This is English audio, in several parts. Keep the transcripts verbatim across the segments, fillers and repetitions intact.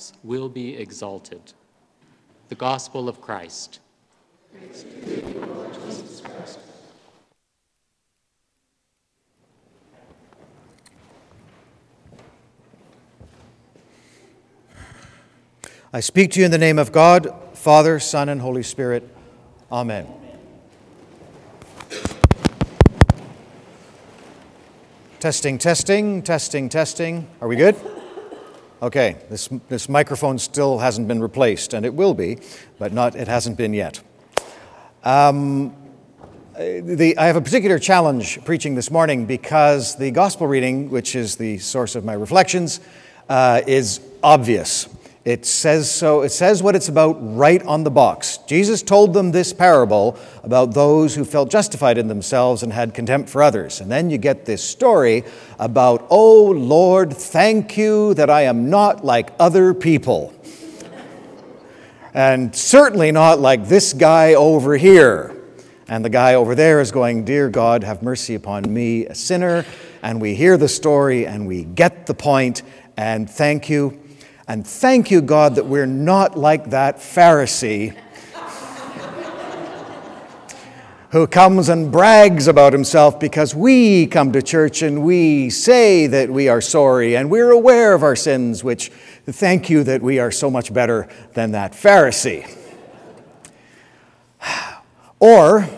themselves will be exalted. The Gospel of Christ. Praise to you, Lord Jesus Christ. I speak to you in the name of God, Father, Son, and Holy Spirit. Amen. Testing, testing, testing, testing. Are we good? Okay, this this microphone still hasn't been replaced, and it will be, but not it hasn't been yet. Um, the, I have a particular challenge preaching this morning because the gospel reading, which is the source of my reflections, uh, is obvious. It says so. It says what it's about right on the box. Jesus told them this parable about those who felt justified in themselves and had contempt for others. And then you get this story about, oh, Lord, thank you that I am not like other people. And certainly not like this guy over here. And the guy over there is going, dear God, have mercy upon me, a sinner. And we hear the story and we get the point, and thank you. And thank you, God, that we're not like that Pharisee who comes and brags about himself because we come to church and we say that we are sorry and we're aware of our sins, which thank you that we are so much better than that Pharisee. Or,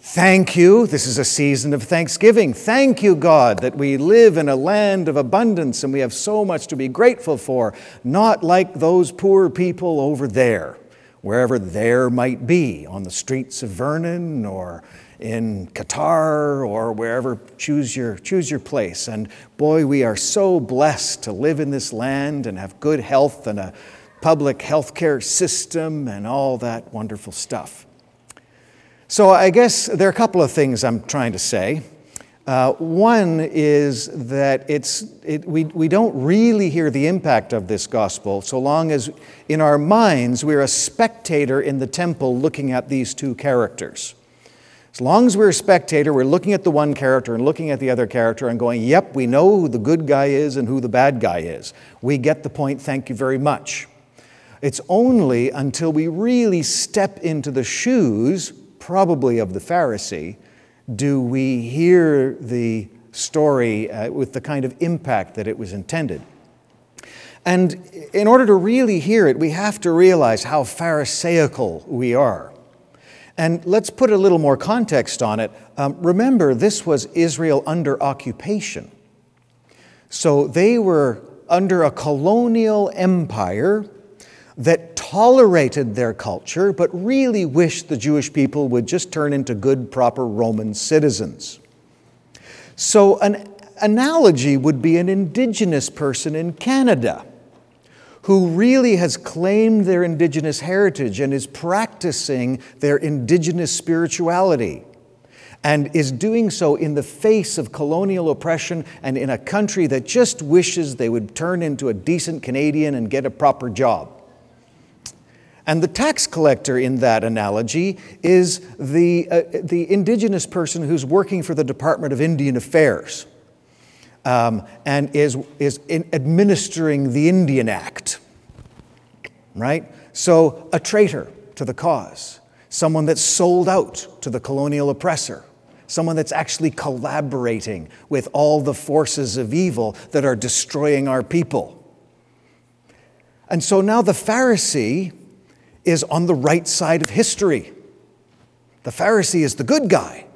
thank you, this is a season of thanksgiving. Thank you, God, that we live in a land of abundance and we have so much to be grateful for, not like those poor people over there, wherever there might be, on the streets of Vernon or in Qatar or wherever, choose your, choose your place. And boy, we are so blessed to live in this land and have good health and a public health care system and all that wonderful stuff. So I guess there are a couple of things I'm trying to say. Uh, one is that it's it, we, we don't really hear the impact of this gospel so long as in our minds we're a spectator in the temple looking at these two characters. As long as we're a spectator, we're looking at the one character and looking at the other character and going, yep, we know who the good guy is and who the bad guy is. We get the point, thank you very much. It's only until we really step into the shoes probably of the Pharisee, do we hear the story uh, with the kind of impact that it was intended. And in order to really hear it, we have to realize how pharisaical we are. And let's put a little more context on it. Um, remember, this was Israel under occupation. So they were under a colonial empire that tolerated their culture, but really wished the Jewish people would just turn into good, proper Roman citizens. So an analogy would be an indigenous person in Canada who really has claimed their indigenous heritage and is practicing their indigenous spirituality and is doing so in the face of colonial oppression and in a country that just wishes they would turn into a decent Canadian and get a proper job. And the tax collector in that analogy is the, uh, the indigenous person who's working for the Department of Indian Affairs um, and is, is in administering the Indian Act, right? So a traitor to the cause, someone that's sold out to the colonial oppressor, someone that's actually collaborating with all the forces of evil that are destroying our people. And so now the Pharisee is on the right side of history. The Pharisee is the good guy.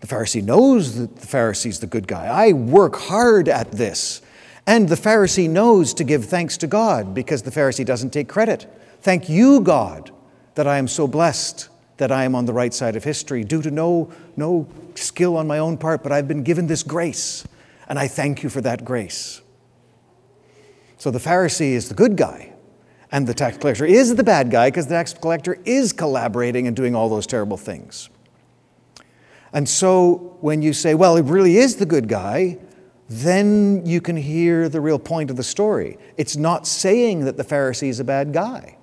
The Pharisee knows that the Pharisee's the good guy. I work hard at this. And the Pharisee knows to give thanks to God because the Pharisee doesn't take credit. Thank you, God, that I am so blessed that I am on the right side of history due to no, no skill on my own part, but I've been given this grace. And I thank you for that grace. So the Pharisee is the good guy. And the tax collector is the bad guy because the tax collector is collaborating and doing all those terrible things. And so when you say, well, it really is the good guy, then you can hear the real point of the story. It's not saying that the Pharisee is a bad guy.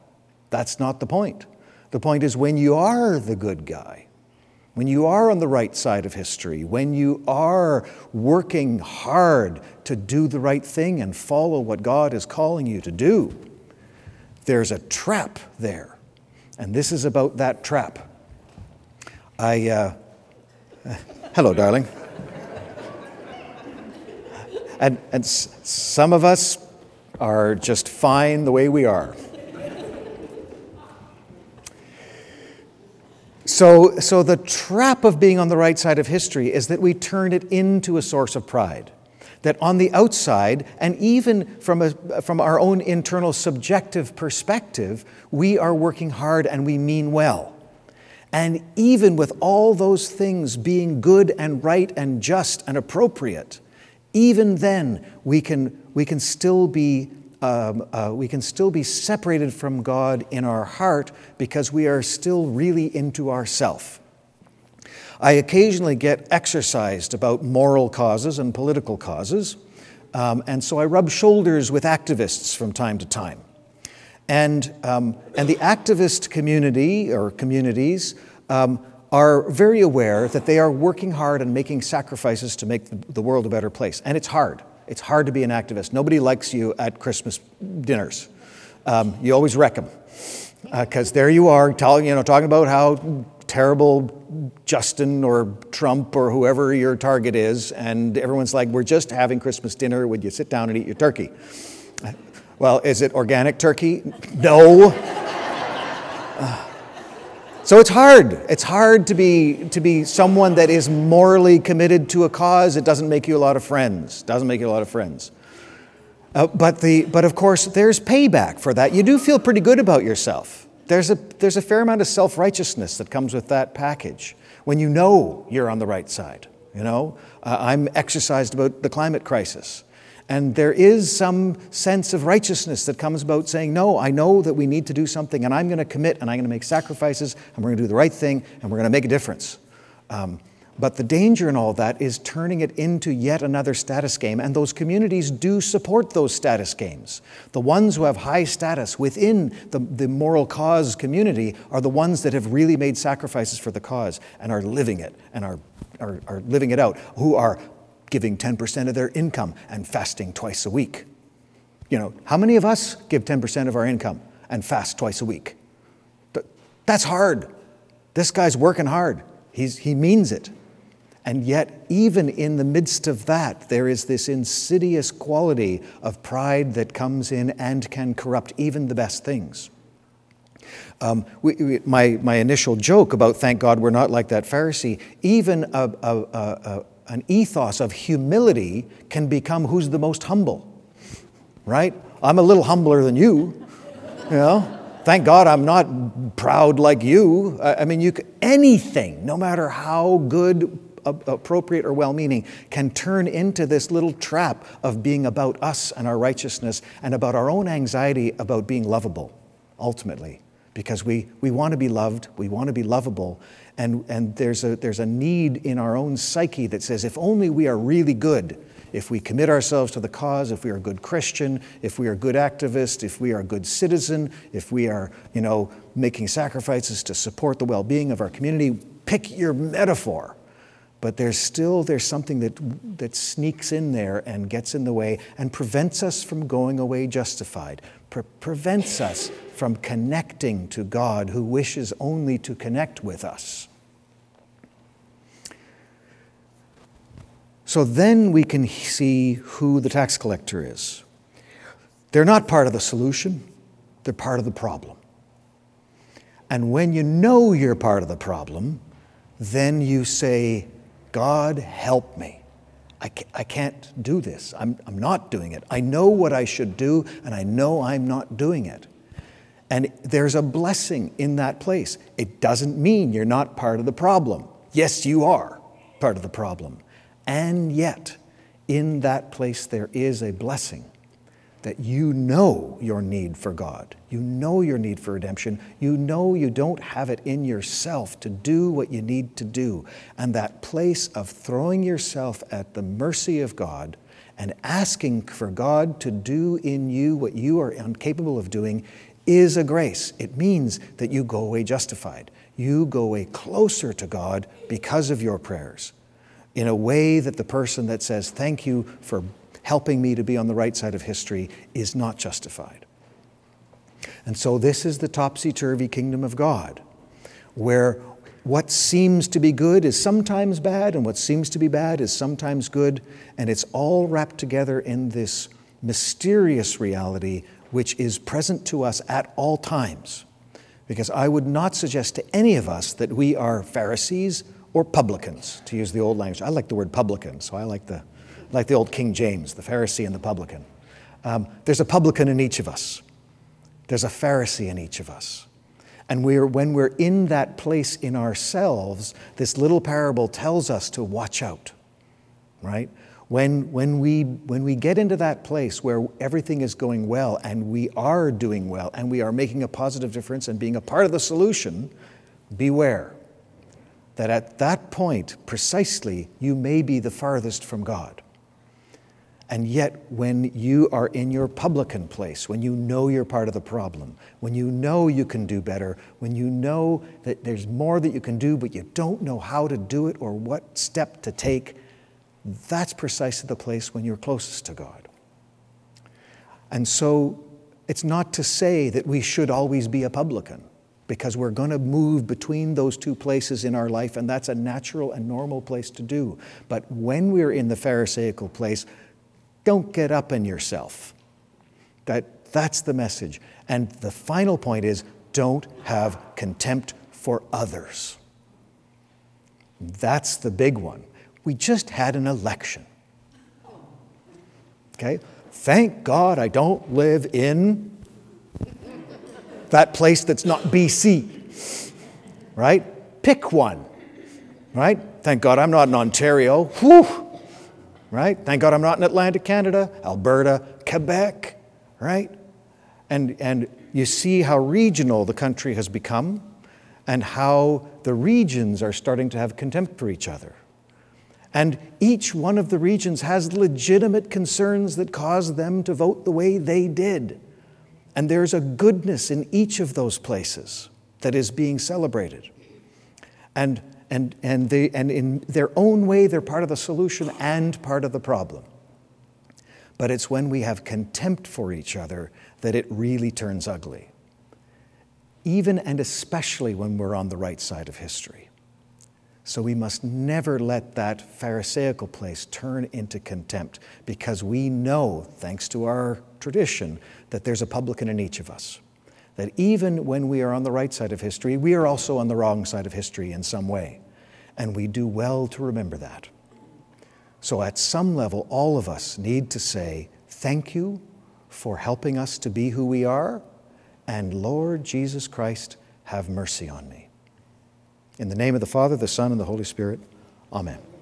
That's not the point. The point is when you are the good guy, when you are on the right side of history, when you are working hard to do the right thing and follow what God is calling you to do, there's a trap there. And this is about that trap. I, uh, uh, hello, darling. And, and s- some of us are just fine the way we are. So, so the trap of being on the right side of history is that we turn it into a source of pride. That on the outside, and even from a, from our own internal subjective perspective, we are working hard and we mean well. And even with all those things being good and right and just and appropriate, even then we can we can still be um, uh, we can still be separated from God in our heart because we are still really into ourself. I occasionally get exercised about moral causes and political causes, um, and so I rub shoulders with activists from time to time. And um, and the activist community or communities um, are very aware that they are working hard and making sacrifices to make the world a better place. And it's hard. It's hard to be an activist. Nobody likes you at Christmas dinners. Um, you always wreck them because uh, there you are, telling you know talking about how terrible Justin or Trump or whoever your target is, and everyone's like, "We're just having Christmas dinner. Would you sit down and eat your turkey?" Well, is it organic turkey? No. uh, so it's hard. It's hard to be to be someone that is morally committed to a cause. It doesn't make you a lot of friends. Doesn't make you a lot of friends. Uh, but the but of course there's payback for that. You do feel pretty good about yourself. There's a there's a fair amount of self-righteousness that comes with that package when you know you're on the right side. You know, uh, I'm exercised about the climate crisis. And there is some sense of righteousness that comes about saying, no, I know that we need to do something, and I'm going to commit, and I'm going to make sacrifices, and we're going to do the right thing, and we're going to make a difference. Um, but the danger in all that is turning it into yet another status game, and those communities do support those status games. The ones who have high status within the, the moral cause community are the ones that have really made sacrifices for the cause and are living it, and are, are, are living it out, who are giving ten percent of their income and fasting twice a week. You know, how many of us give ten percent of our income and fast twice a week? That's hard. This guy's working hard. He's, he means it. And yet, even in the midst of that, there is this insidious quality of pride that comes in and can corrupt even the best things. Um, we, we, my, my initial joke about thank God we're not like that Pharisee, even a, a, a, a an ethos of humility can become who's the most humble, right? I'm a little humbler than you, you know? Thank God I'm not proud like you. I mean, you could, anything, no matter how good, appropriate, or well-meaning, can turn into this little trap of being about us and our righteousness and about our own anxiety about being lovable, ultimately. Because we, we want to be loved, we want to be lovable, and, and there's a there's a need in our own psyche that says, if only we are really good, if we commit ourselves to the cause, if we are a good Christian, if we are a good activist, if we are a good citizen, if we are, you know, making sacrifices to support the well-being of our community, pick your metaphor. But there's still there's something that that sneaks in there and gets in the way and prevents us from going away justified. Pre- prevents us from connecting to God, who wishes only to connect with us. So then we can see who the tax collector is. They're not part of the solution, they're part of the problem. And when you know you're part of the problem, then you say, God, help me. I can't do this. I'm, I'm not doing it. I know what I should do, and I know I'm not doing it. And there's a blessing in that place. It doesn't mean you're not part of the problem. Yes, you are part of the problem. And yet, in that place, there is a blessing that you know your need for God. You know your need for redemption. You know you don't have it in yourself to do what you need to do. And that place of throwing yourself at the mercy of God and asking for God to do in you what you are incapable of doing is a grace. It means that you go away justified. You go away closer to God because of your prayers, in a way that the person that says, thank you for helping me to be on the right side of history, is not justified. And so this is the topsy-turvy kingdom of God, where what seems to be good is sometimes bad, and what seems to be bad is sometimes good, and it's all wrapped together in this mysterious reality which is present to us at all times. Because I would not suggest to any of us that we are Pharisees or publicans, to use the old language. I like the word publican, so I like the, like the old King James, the Pharisee and the publican. Um, there's a publican in each of us. There's a Pharisee in each of us. And we are, when we're in that place in ourselves, this little parable tells us to watch out, right? When, when, we, when we get into that place where everything is going well and we are doing well and we are making a positive difference and being a part of the solution, beware that at that point, precisely, you may be the farthest from God. And yet, when you are in your publican place, when you know you're part of the problem, when you know you can do better, when you know that there's more that you can do, but you don't know how to do it or what step to take, that's precisely the place when you're closest to God. And so, it's not to say that we should always be a publican, because we're going to move between those two places in our life, and that's a natural and normal place to do. But when we're in the Pharisaical place, don't get up in yourself. That, that's the message. And the final point is, don't have contempt for others. That's the big one. We just had an election. Okay? Thank God I don't live in that place that's not B C. Right? Pick one. Right? Thank God I'm not in Ontario. Whew! Right? Thank God I'm not in Atlantic Canada, Alberta, Quebec, right? And, and you see how regional the country has become and how the regions are starting to have contempt for each other. And each one of the regions has legitimate concerns that caused them to vote the way they did. And there's a goodness in each of those places that is being celebrated. And And, and, they, and in their own way, they're part of the solution and part of the problem. But it's when we have contempt for each other that it really turns ugly, even and especially when we're on the right side of history. So we must never let that Pharisaical place turn into contempt, because we know, thanks to our tradition, that there's a publican in each of us. That even when we are on the right side of history, we are also on the wrong side of history in some way. And we do well to remember that. So at some level, all of us need to say, thank you for helping us to be who we are, and Lord Jesus Christ, have mercy on me. In the name of the Father, the Son, and the Holy Spirit, amen.